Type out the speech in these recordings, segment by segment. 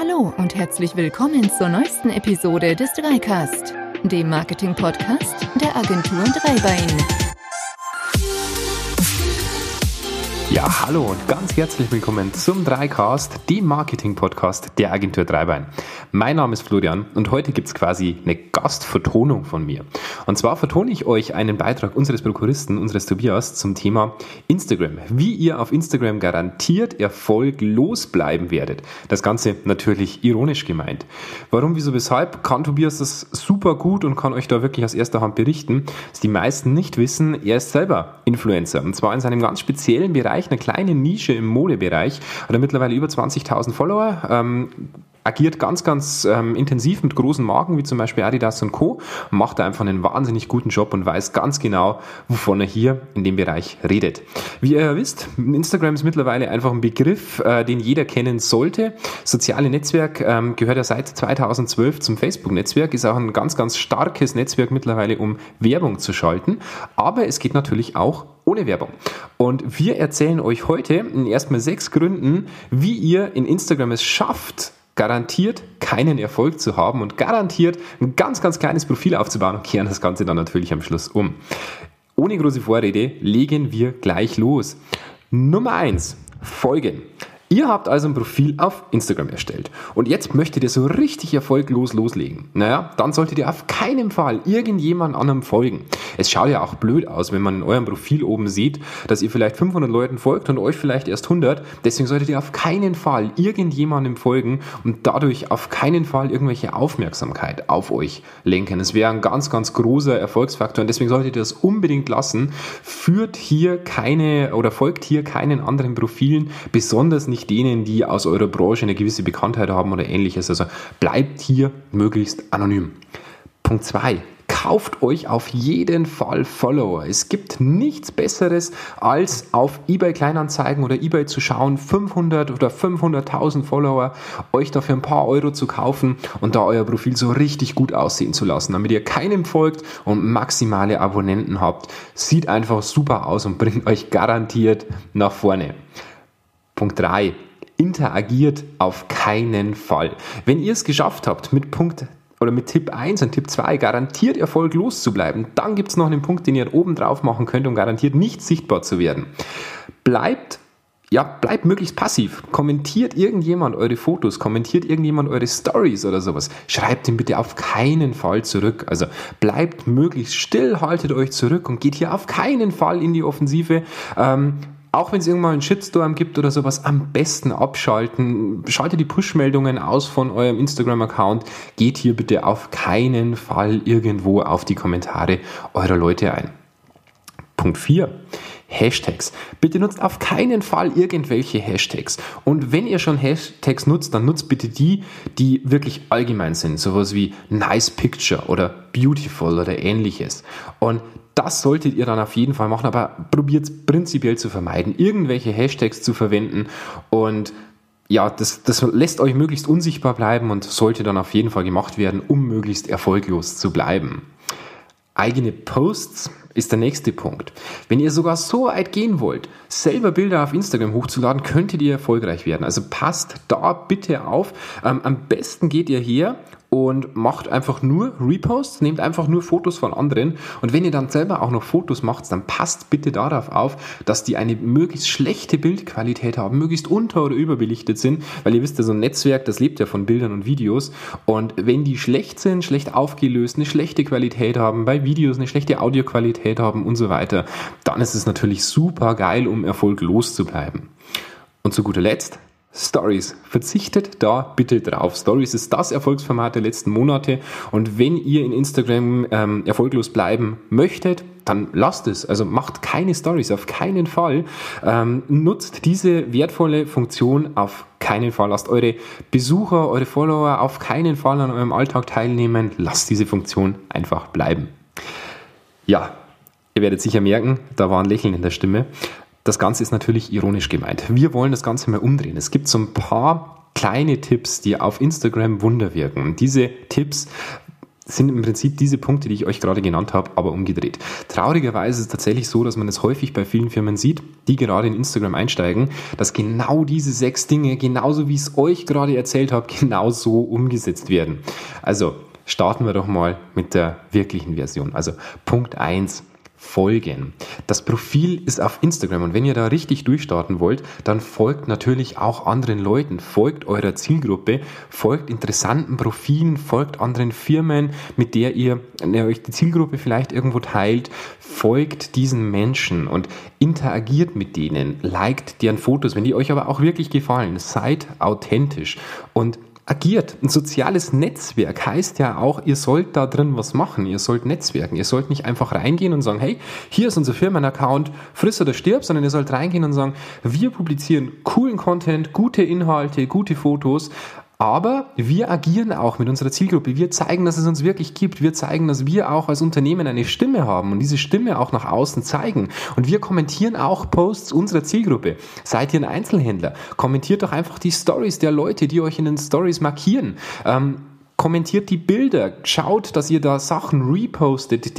Hallo und herzlich willkommen zur neuesten Episode des Dreicast, dem Marketing-Podcast der Agentur Dreibein. Ja, hallo und ganz herzlich willkommen zum Dreicast, dem Marketing-Podcast der Agentur Dreibein. Mein Name ist Florian und heute gibt es quasi eine Gastvertonung von mir. Und zwar vertone ich euch einen Beitrag unseres Prokuristen, unseres Tobias, zum Thema Instagram. Wie ihr auf Instagram garantiert erfolglos bleiben werdet. Das Ganze natürlich ironisch gemeint. Warum, wieso, weshalb kann Tobias das super gut und kann euch da wirklich aus erster Hand berichten, was die meisten nicht wissen. Er ist selber Influencer und zwar in seinem ganz speziellen Bereich, eine kleine Nische im Modebereich, hat er mittlerweile über 20.000 Follower, agiert ganz intensiv mit großen Marken wie zum Beispiel Adidas und Co. und macht da einfach einen wahnsinnig guten Job und weiß ganz genau, wovon er hier in dem Bereich redet. Wie ihr ja wisst, Instagram ist mittlerweile einfach ein Begriff, den jeder kennen sollte. Soziale Netzwerk gehört ja seit 2012 zum Facebook-Netzwerk, ist auch ein ganz starkes Netzwerk mittlerweile, um Werbung zu schalten. Aber es geht natürlich auch ohne Werbung. Und wir erzählen euch heute in erstmal 6 Gründen, wie ihr in Instagram es schafft, garantiert keinen Erfolg zu haben und garantiert ein ganz kleines Profil aufzubauen und kehren das Ganze dann natürlich am Schluss um. Ohne große Vorrede legen wir gleich los. Nummer 1, Folgen. Ihr habt also ein Profil auf Instagram erstellt und jetzt möchtet ihr so richtig erfolglos loslegen. Naja, dann solltet ihr auf keinen Fall irgendjemand anderem folgen. Es schaut ja auch blöd aus, wenn man in eurem Profil oben sieht, dass ihr vielleicht 500 Leuten folgt und euch vielleicht erst 100. Deswegen solltet ihr auf keinen Fall irgendjemandem folgen und dadurch auf keinen Fall irgendwelche Aufmerksamkeit auf euch lenken. Es wäre ein ganz großer Erfolgsfaktor und deswegen solltet ihr das unbedingt lassen. Führt hier keine oder folgt hier keinen anderen Profilen, besonders nicht denen, die aus eurer Branche eine gewisse Bekanntheit haben oder ähnliches. Also bleibt hier möglichst anonym. Punkt 2. Kauft euch auf jeden Fall Follower. Es gibt nichts Besseres, als auf eBay Kleinanzeigen oder eBay zu schauen, 500 oder 500.000 Follower, euch dafür ein paar Euro zu kaufen und da euer Profil so richtig gut aussehen zu lassen, damit ihr keinem folgt und maximale Abonnenten habt. Sieht einfach super aus und bringt euch garantiert nach vorne. Punkt 3. Interagiert auf keinen Fall. Wenn ihr es geschafft habt, mit Tipp 1 und Tipp 2 garantiert erfolglos zu bleiben, dann gibt es noch einen Punkt, den ihr oben drauf machen könnt, um garantiert nicht sichtbar zu werden. Bleibt möglichst passiv. Kommentiert irgendjemand eure Fotos, kommentiert irgendjemand eure Stories oder sowas. Schreibt ihm bitte auf keinen Fall zurück. Also bleibt möglichst still, haltet euch zurück und geht hier auf keinen Fall in die Offensive. Auch wenn es irgendwann einen Shitstorm gibt oder sowas, am besten abschalten. Schaltet die Push-Meldungen aus von eurem Instagram-Account. Geht hier bitte auf keinen Fall irgendwo auf die Kommentare eurer Leute ein. Punkt 4. Hashtags. Bitte nutzt auf keinen Fall irgendwelche Hashtags. Und wenn ihr schon Hashtags nutzt, dann nutzt bitte die wirklich allgemein sind. Sowas wie nice picture oder beautiful oder ähnliches. Und das solltet ihr dann auf jeden Fall machen, aber probiert es prinzipiell zu vermeiden, irgendwelche Hashtags zu verwenden und ja, das lässt euch möglichst unsichtbar bleiben und sollte dann auf jeden Fall gemacht werden, um möglichst erfolglos zu bleiben. Eigene Posts ist der nächste Punkt. Wenn ihr sogar so weit gehen wollt, selber Bilder auf Instagram hochzuladen, könntet ihr erfolgreich werden. Also passt da bitte auf. Am besten geht ihr her und macht einfach nur Reposts, nehmt einfach nur Fotos von anderen und wenn ihr dann selber auch noch Fotos macht, dann passt bitte darauf auf, dass die eine möglichst schlechte Bildqualität haben, möglichst unter- oder überbelichtet sind, weil ihr wisst ja, so ein Netzwerk, das lebt ja von Bildern und Videos und wenn die schlecht sind, schlecht aufgelöst, eine schlechte Qualität haben, bei Videos eine schlechte Audioqualität haben und so weiter, dann ist es natürlich super geil, um erfolglos zu bleiben. Und zu guter Letzt, Stories. Verzichtet da bitte drauf. Stories ist das Erfolgsformat der letzten Monate und wenn ihr in Instagram erfolglos bleiben möchtet, dann lasst es. Also macht keine Stories, auf keinen Fall. Nutzt diese wertvolle Funktion auf keinen Fall. Lasst eure Besucher, eure Follower auf keinen Fall an eurem Alltag teilnehmen. Lasst diese Funktion einfach bleiben. Ja, ihr werdet sicher merken, da war ein Lächeln in der Stimme. Das Ganze ist natürlich ironisch gemeint. Wir wollen das Ganze mal umdrehen. Es gibt so ein paar kleine Tipps, die auf Instagram Wunder wirken. Diese Tipps sind im Prinzip diese Punkte, die ich euch gerade genannt habe, aber umgedreht. Traurigerweise ist es tatsächlich so, dass man es häufig bei vielen Firmen sieht, die gerade in Instagram einsteigen, dass genau diese 6 Dinge, genauso wie ich es euch gerade erzählt habe, genau so umgesetzt werden. Also starten wir doch mal mit der wirklichen Version. Also Punkt 1. Folgen. Das Profil ist auf Instagram und wenn ihr da richtig durchstarten wollt, dann folgt natürlich auch anderen Leuten, folgt eurer Zielgruppe, folgt interessanten Profilen, folgt anderen Firmen, mit der ihr euch die Zielgruppe vielleicht irgendwo teilt, folgt diesen Menschen und interagiert mit denen, liked deren Fotos, wenn die euch aber auch wirklich gefallen, seid authentisch und agiert. Ein soziales Netzwerk heißt ja auch, ihr sollt da drin was machen, ihr sollt netzwerken, ihr sollt nicht einfach reingehen und sagen, hey, hier ist unser Firmenaccount, friss oder stirb, sondern ihr sollt reingehen und sagen, wir publizieren coolen Content, gute Inhalte, gute Fotos, aber wir agieren auch mit unserer Zielgruppe, wir zeigen, dass es uns wirklich gibt, wir zeigen, dass wir auch als Unternehmen eine Stimme haben und diese Stimme auch nach außen zeigen und wir kommentieren auch Posts unserer Zielgruppe. Seid ihr ein Einzelhändler? Kommentiert doch einfach die Stories der Leute, die euch in den Stories markieren. Kommentiert die Bilder, schaut, dass ihr da Sachen repostet,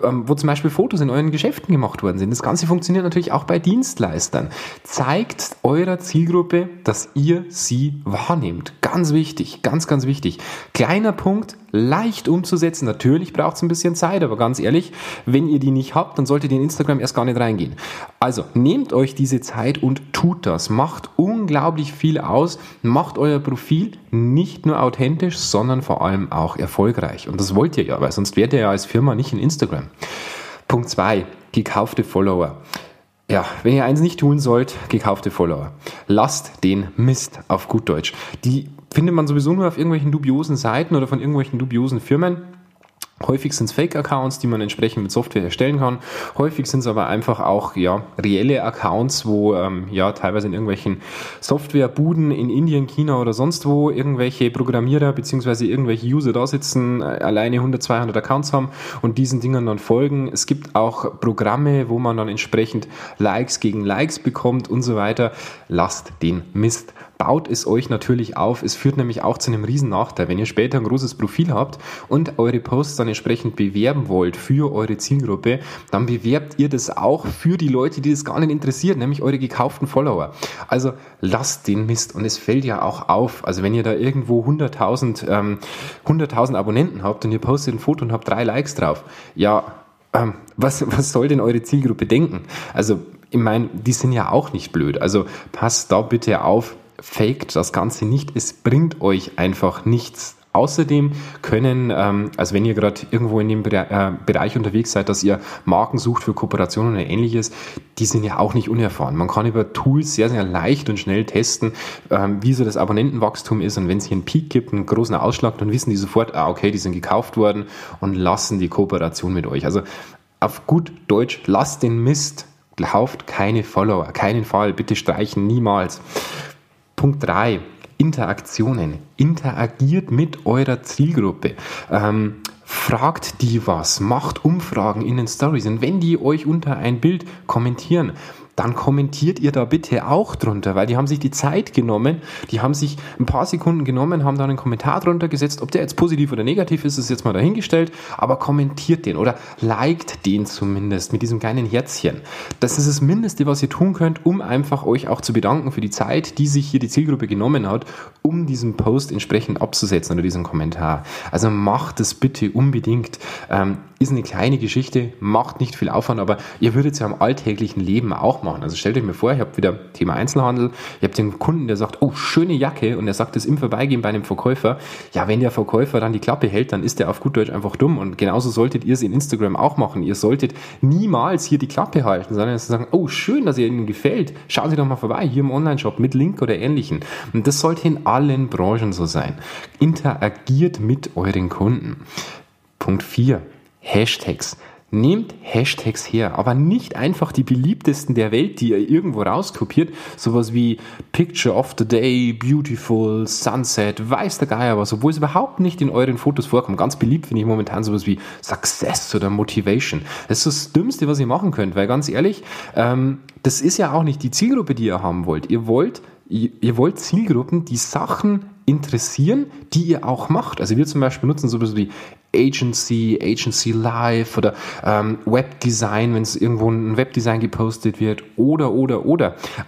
wo zum Beispiel Fotos in euren Geschäften gemacht worden sind. Das Ganze funktioniert natürlich auch bei Dienstleistern. Zeigt eurer Zielgruppe, dass ihr sie wahrnehmt. Ganz wichtig, ganz, ganz wichtig. Kleiner Punkt, leicht umzusetzen. Natürlich braucht es ein bisschen Zeit, aber ganz ehrlich, wenn ihr die nicht habt, dann solltet ihr in Instagram erst gar nicht reingehen. Also nehmt euch diese Zeit und tut das. Macht unglaublich viel aus. Macht euer Profil nicht nur authentisch, sondern vor allem auch erfolgreich. Und das wollt ihr ja, weil sonst wärt ihr ja als Firma nicht in Instagram. Punkt 2, gekaufte Follower. Ja, wenn ihr eins nicht tun sollt, gekaufte Follower. Lasst den Mist, auf gut Deutsch. Die findet man sowieso nur auf irgendwelchen dubiosen Seiten oder von irgendwelchen dubiosen Firmen. Häufig sind es Fake-Accounts, die man entsprechend mit Software erstellen kann. Häufig sind es aber einfach auch reelle Accounts, wo teilweise in irgendwelchen Softwarebuden in Indien, China oder sonst wo irgendwelche Programmierer bzw. irgendwelche User da sitzen, alleine 100, 200 Accounts haben und diesen Dingern dann folgen. Es gibt auch Programme, wo man dann entsprechend Likes gegen Likes bekommt und so weiter. Lasst den Mist. Baut es euch natürlich auf. Es führt nämlich auch zu einem riesen Nachteil. Wenn ihr später ein großes Profil habt und eure Posts dann entsprechend bewerben wollt für eure Zielgruppe, dann bewerbt ihr das auch für die Leute, die das gar nicht interessiert, nämlich eure gekauften Follower. Also lasst den Mist und es fällt ja auch auf. Also wenn ihr da irgendwo 100.000 Abonnenten habt und ihr postet ein Foto und habt 3 Likes drauf, was soll denn eure Zielgruppe denken? Also ich meine, die sind ja auch nicht blöd. Also passt da bitte auf. Faked das Ganze nicht, es bringt euch einfach nichts. Außerdem können, also wenn ihr gerade irgendwo in dem Bereich unterwegs seid, dass ihr Marken sucht für Kooperationen oder Ähnliches, die sind ja auch nicht unerfahren. Man kann über Tools sehr, sehr leicht und schnell testen, wie so das Abonnentenwachstum ist und wenn es hier einen Peak gibt, einen großen Ausschlag, dann wissen die sofort, die sind gekauft worden und lassen die Kooperation mit euch. Also auf gut Deutsch, lasst den Mist, kauft keine Follower, keinen Fall, bitte streichen, niemals. Punkt 3, Interaktionen. Interagiert mit eurer Zielgruppe. Fragt die was, macht Umfragen in den Stories und wenn die euch unter ein Bild kommentieren, dann kommentiert ihr da bitte auch drunter, weil die haben sich die Zeit genommen, die haben sich ein paar Sekunden genommen, haben da einen Kommentar drunter gesetzt, ob der jetzt positiv oder negativ ist, ist jetzt mal dahingestellt, aber kommentiert den oder liked den zumindest mit diesem kleinen Herzchen. Das ist das Mindeste, was ihr tun könnt, um einfach euch auch zu bedanken für die Zeit, die sich hier die Zielgruppe genommen hat, um diesen Post entsprechend abzusetzen oder diesen Kommentar. Also macht es bitte unbedingt. Ist eine kleine Geschichte, macht nicht viel Aufwand, aber ihr würdet es ja im alltäglichen Leben auch machen. Also stellt euch mir vor, ich habe wieder Thema Einzelhandel, ihr habt den Kunden, der sagt, oh, schöne Jacke und er sagt das im Vorbeigehen bei einem Verkäufer. Ja, wenn der Verkäufer dann die Klappe hält, dann ist der auf gut Deutsch einfach dumm und genauso solltet ihr es in Instagram auch machen. Ihr solltet niemals hier die Klappe halten, sondern sagen, oh, schön, dass ihr Ihnen gefällt, schauen Sie doch mal vorbei, hier im Onlineshop mit Link oder Ähnlichem. Und das sollte in allen Branchen so sein. Interagiert mit euren Kunden. Punkt 4. Hashtags. Nehmt Hashtags her, aber nicht einfach die beliebtesten der Welt, die ihr irgendwo rauskopiert, sowas wie Picture of the Day, Beautiful, Sunset, weiß der Geier was, obwohl es überhaupt nicht in euren Fotos vorkommt. Ganz beliebt finde ich momentan sowas wie Success oder Motivation. Das ist das Dümmste, was ihr machen könnt, weil ganz ehrlich, das ist ja auch nicht die Zielgruppe, die ihr haben wollt. Ihr wollt Zielgruppen, die Sachen interessieren, die ihr auch macht. Also wir zum Beispiel nutzen sowas wie Agency Live oder Webdesign, wenn es irgendwo ein Webdesign gepostet wird oder.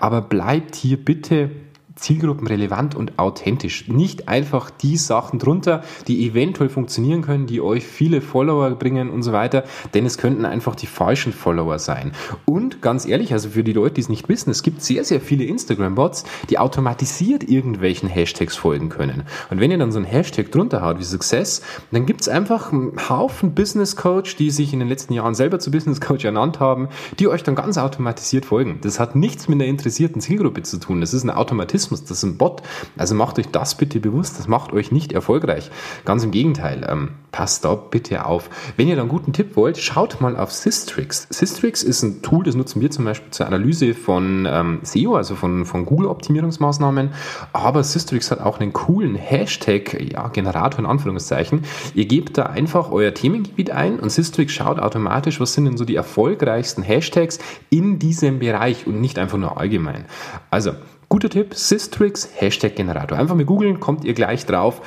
Aber bleibt hier bitte zielgruppenrelevant und authentisch. Nicht einfach die Sachen drunter, die eventuell funktionieren können, die euch viele Follower bringen und so weiter, denn es könnten einfach die falschen Follower sein. Und ganz ehrlich, also für die Leute, die es nicht wissen, es gibt sehr, sehr viele Instagram-Bots, die automatisiert irgendwelchen Hashtags folgen können. Und wenn ihr dann so einen Hashtag drunter haut wie Success, dann gibt es einfach einen Haufen Business Coach, die sich in den letzten Jahren selber zu Business Coach ernannt haben, die euch dann ganz automatisiert folgen. Das hat nichts mit einer interessierten Zielgruppe zu tun. Das ist ein Automatismus. Das ist ein Bot. Also macht euch das bitte bewusst. Das macht euch nicht erfolgreich. Ganz im Gegenteil. Passt da bitte auf. Wenn ihr da einen guten Tipp wollt, schaut mal auf Sistrix. Sistrix ist ein Tool, das nutzen wir zum Beispiel zur Analyse von SEO, also von Google-Optimierungsmaßnahmen. Aber Sistrix hat auch einen coolen Hashtag-Generator in Anführungszeichen. Ihr gebt da einfach euer Themengebiet ein und Sistrix schaut automatisch, was sind denn so die erfolgreichsten Hashtags in diesem Bereich und nicht einfach nur allgemein. Also, guter Tipp, Sistrix, Hashtag-Generator. Einfach mal googeln, kommt ihr gleich drauf.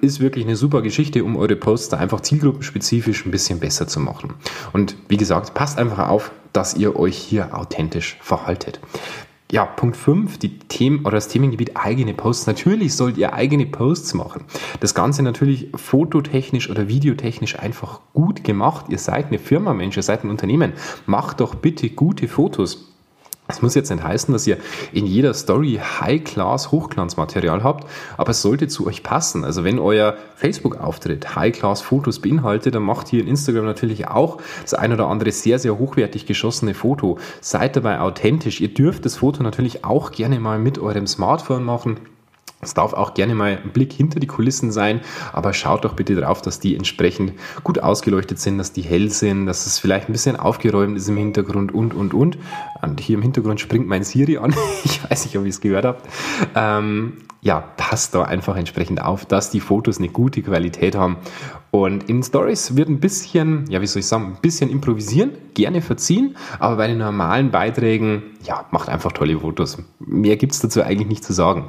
Ist wirklich eine super Geschichte, um eure Posts da einfach zielgruppenspezifisch ein bisschen besser zu machen. Und wie gesagt, passt einfach auf, dass ihr euch hier authentisch verhaltet. Ja, Punkt 5, die Themen oder das Themengebiet eigene Posts. Natürlich sollt ihr eigene Posts machen. Das Ganze natürlich fototechnisch oder videotechnisch einfach gut gemacht. Ihr seid eine Firma, Mensch, ihr seid ein Unternehmen. Macht doch bitte gute Fotos. Es muss jetzt nicht heißen, dass ihr in jeder Story High-Class Hochglanzmaterial habt, aber es sollte zu euch passen. Also wenn euer Facebook-Auftritt High-Class Fotos beinhaltet, dann macht ihr in Instagram natürlich auch das ein oder andere sehr, sehr hochwertig geschossene Foto. Seid dabei authentisch. Ihr dürft das Foto natürlich auch gerne mal mit eurem Smartphone machen. Es darf auch gerne mal ein Blick hinter die Kulissen sein, aber schaut doch bitte drauf, dass die entsprechend gut ausgeleuchtet sind, dass die hell sind, dass es vielleicht ein bisschen aufgeräumt ist im Hintergrund und. Und hier im Hintergrund springt mein Siri an. Ich weiß nicht, ob ihr es gehört habt. Passt da einfach entsprechend auf, dass die Fotos eine gute Qualität haben. Und in Stories wird ein bisschen, improvisieren, gerne verziehen, aber bei den normalen Beiträgen, macht einfach tolle Fotos. Mehr gibt's dazu eigentlich nicht zu sagen.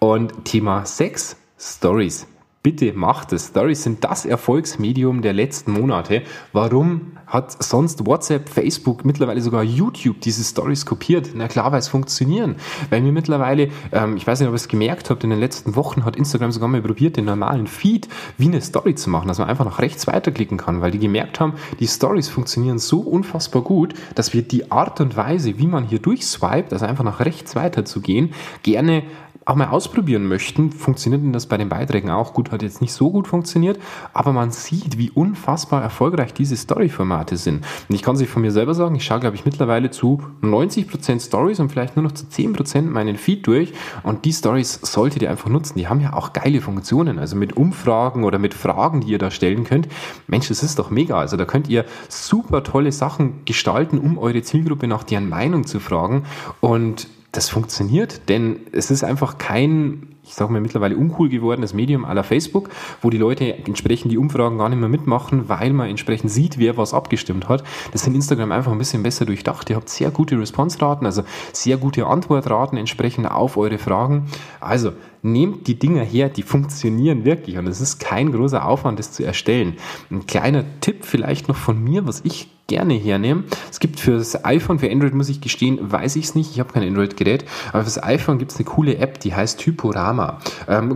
Und Thema 6, Stories. Bitte macht es. Stories sind das Erfolgsmedium der letzten Monate. Warum hat sonst WhatsApp, Facebook, mittlerweile sogar YouTube diese Stories kopiert? Na klar, weil es funktionieren. Weil wir mittlerweile, ich weiß nicht, ob ihr es gemerkt habt, in den letzten Wochen hat Instagram sogar mal probiert, den normalen Feed wie eine Story zu machen, dass man einfach nach rechts weiterklicken kann, weil die gemerkt haben, die Stories funktionieren so unfassbar gut, dass wir die Art und Weise, wie man hier durchswiped, also einfach nach rechts weiterzugehen, gerne auch mal ausprobieren möchten. Funktioniert denn das bei den Beiträgen auch gut? Hat jetzt nicht so gut funktioniert, aber man sieht, wie unfassbar erfolgreich diese Story-Formate sind. Und ich kann es euch von mir selber sagen, ich schaue, glaube ich, mittlerweile zu 90% Stories und vielleicht nur noch zu 10% meinen Feed durch und die Stories solltet ihr einfach nutzen. Die haben ja auch geile Funktionen, also mit Umfragen oder mit Fragen, die ihr da stellen könnt. Mensch, das ist doch mega. Also da könnt ihr super tolle Sachen gestalten, um eure Zielgruppe nach deren Meinung zu fragen und das funktioniert, denn es ist einfach kein, ich sage mal mittlerweile uncool geworden, das Medium à la Facebook, wo die Leute entsprechend die Umfragen gar nicht mehr mitmachen, weil man entsprechend sieht, wer was abgestimmt hat. Das ist in Instagram einfach ein bisschen besser durchdacht. Ihr habt sehr gute Response-Raten, also sehr gute Antwortraten entsprechend auf eure Fragen. Also nehmt die Dinger her, die funktionieren wirklich und es ist kein großer Aufwand, das zu erstellen. Ein kleiner Tipp vielleicht noch von mir, was ich gerne hernehme. Es gibt fürs iPhone, für Android muss ich gestehen, weiß ich es nicht, ich habe kein Android-Gerät, aber fürs iPhone gibt es eine coole App, die heißt Typorama.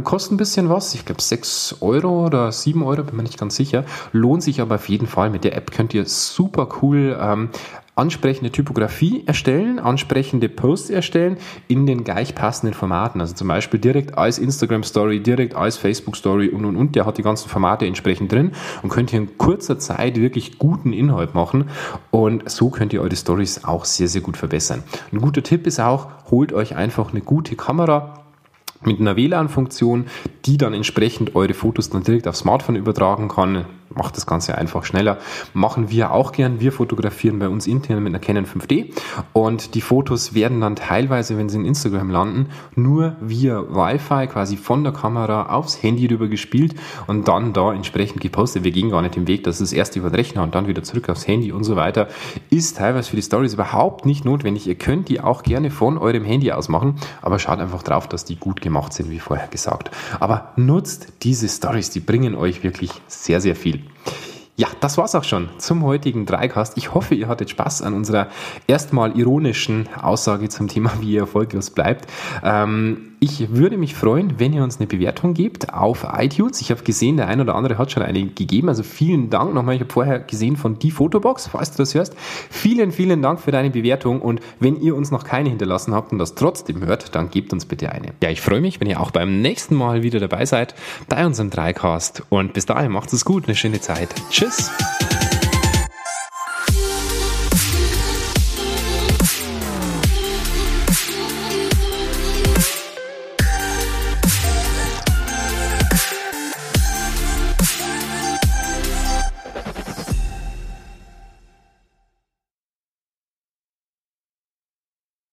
Kostet ein bisschen was, ich glaube 6€ oder 7€, bin mir nicht ganz sicher, lohnt sich aber auf jeden Fall. Mit der App könnt ihr super cool ansprechende Typografie erstellen, ansprechende Posts erstellen in den gleich passenden Formaten. Also zum Beispiel direkt als Instagram-Story, direkt als Facebook-Story und. Der hat die ganzen Formate entsprechend drin und könnt hier in kurzer Zeit wirklich guten Inhalt machen und so könnt ihr eure Stories auch sehr, sehr gut verbessern. Ein guter Tipp ist auch, holt euch einfach eine gute Kamera mit einer WLAN-Funktion, die dann entsprechend eure Fotos dann direkt aufs Smartphone übertragen kann. Macht das Ganze einfach schneller. Machen wir auch gern. Wir fotografieren bei uns intern mit einer Canon 5D und die Fotos werden dann teilweise, wenn sie in Instagram landen, nur via Wi-Fi quasi von der Kamera aufs Handy rüber gespielt und dann da entsprechend gepostet. Wir gehen gar nicht den Weg, dass es erst über den Rechner und dann wieder zurück aufs Handy und so weiter. Ist teilweise für die Stories überhaupt nicht notwendig. Ihr könnt die auch gerne von eurem Handy aus machen, aber schaut einfach drauf, dass die gut gemacht sind, wie vorher gesagt. Aber nutzt diese Stories, die bringen euch wirklich sehr, sehr viel. Idee. Ja, das war's auch schon zum heutigen Dreicast. Ich hoffe, ihr hattet Spaß an unserer erstmal ironischen Aussage zum Thema, wie ihr erfolglos bleibt. Ich würde mich freuen, wenn ihr uns eine Bewertung gebt auf iTunes. Ich habe gesehen, der ein oder andere hat schon eine gegeben. Also vielen Dank nochmal. Ich habe vorher gesehen von die Fotobox, falls du das hörst. Vielen, vielen Dank für deine Bewertung. Und wenn ihr uns noch keine hinterlassen habt und das trotzdem hört, dann gebt uns bitte eine. Ja, ich freue mich, wenn ihr auch beim nächsten Mal wieder dabei seid bei unserem Dreicast. Und bis dahin macht es gut. Eine schöne Zeit. Tschüss. Peace.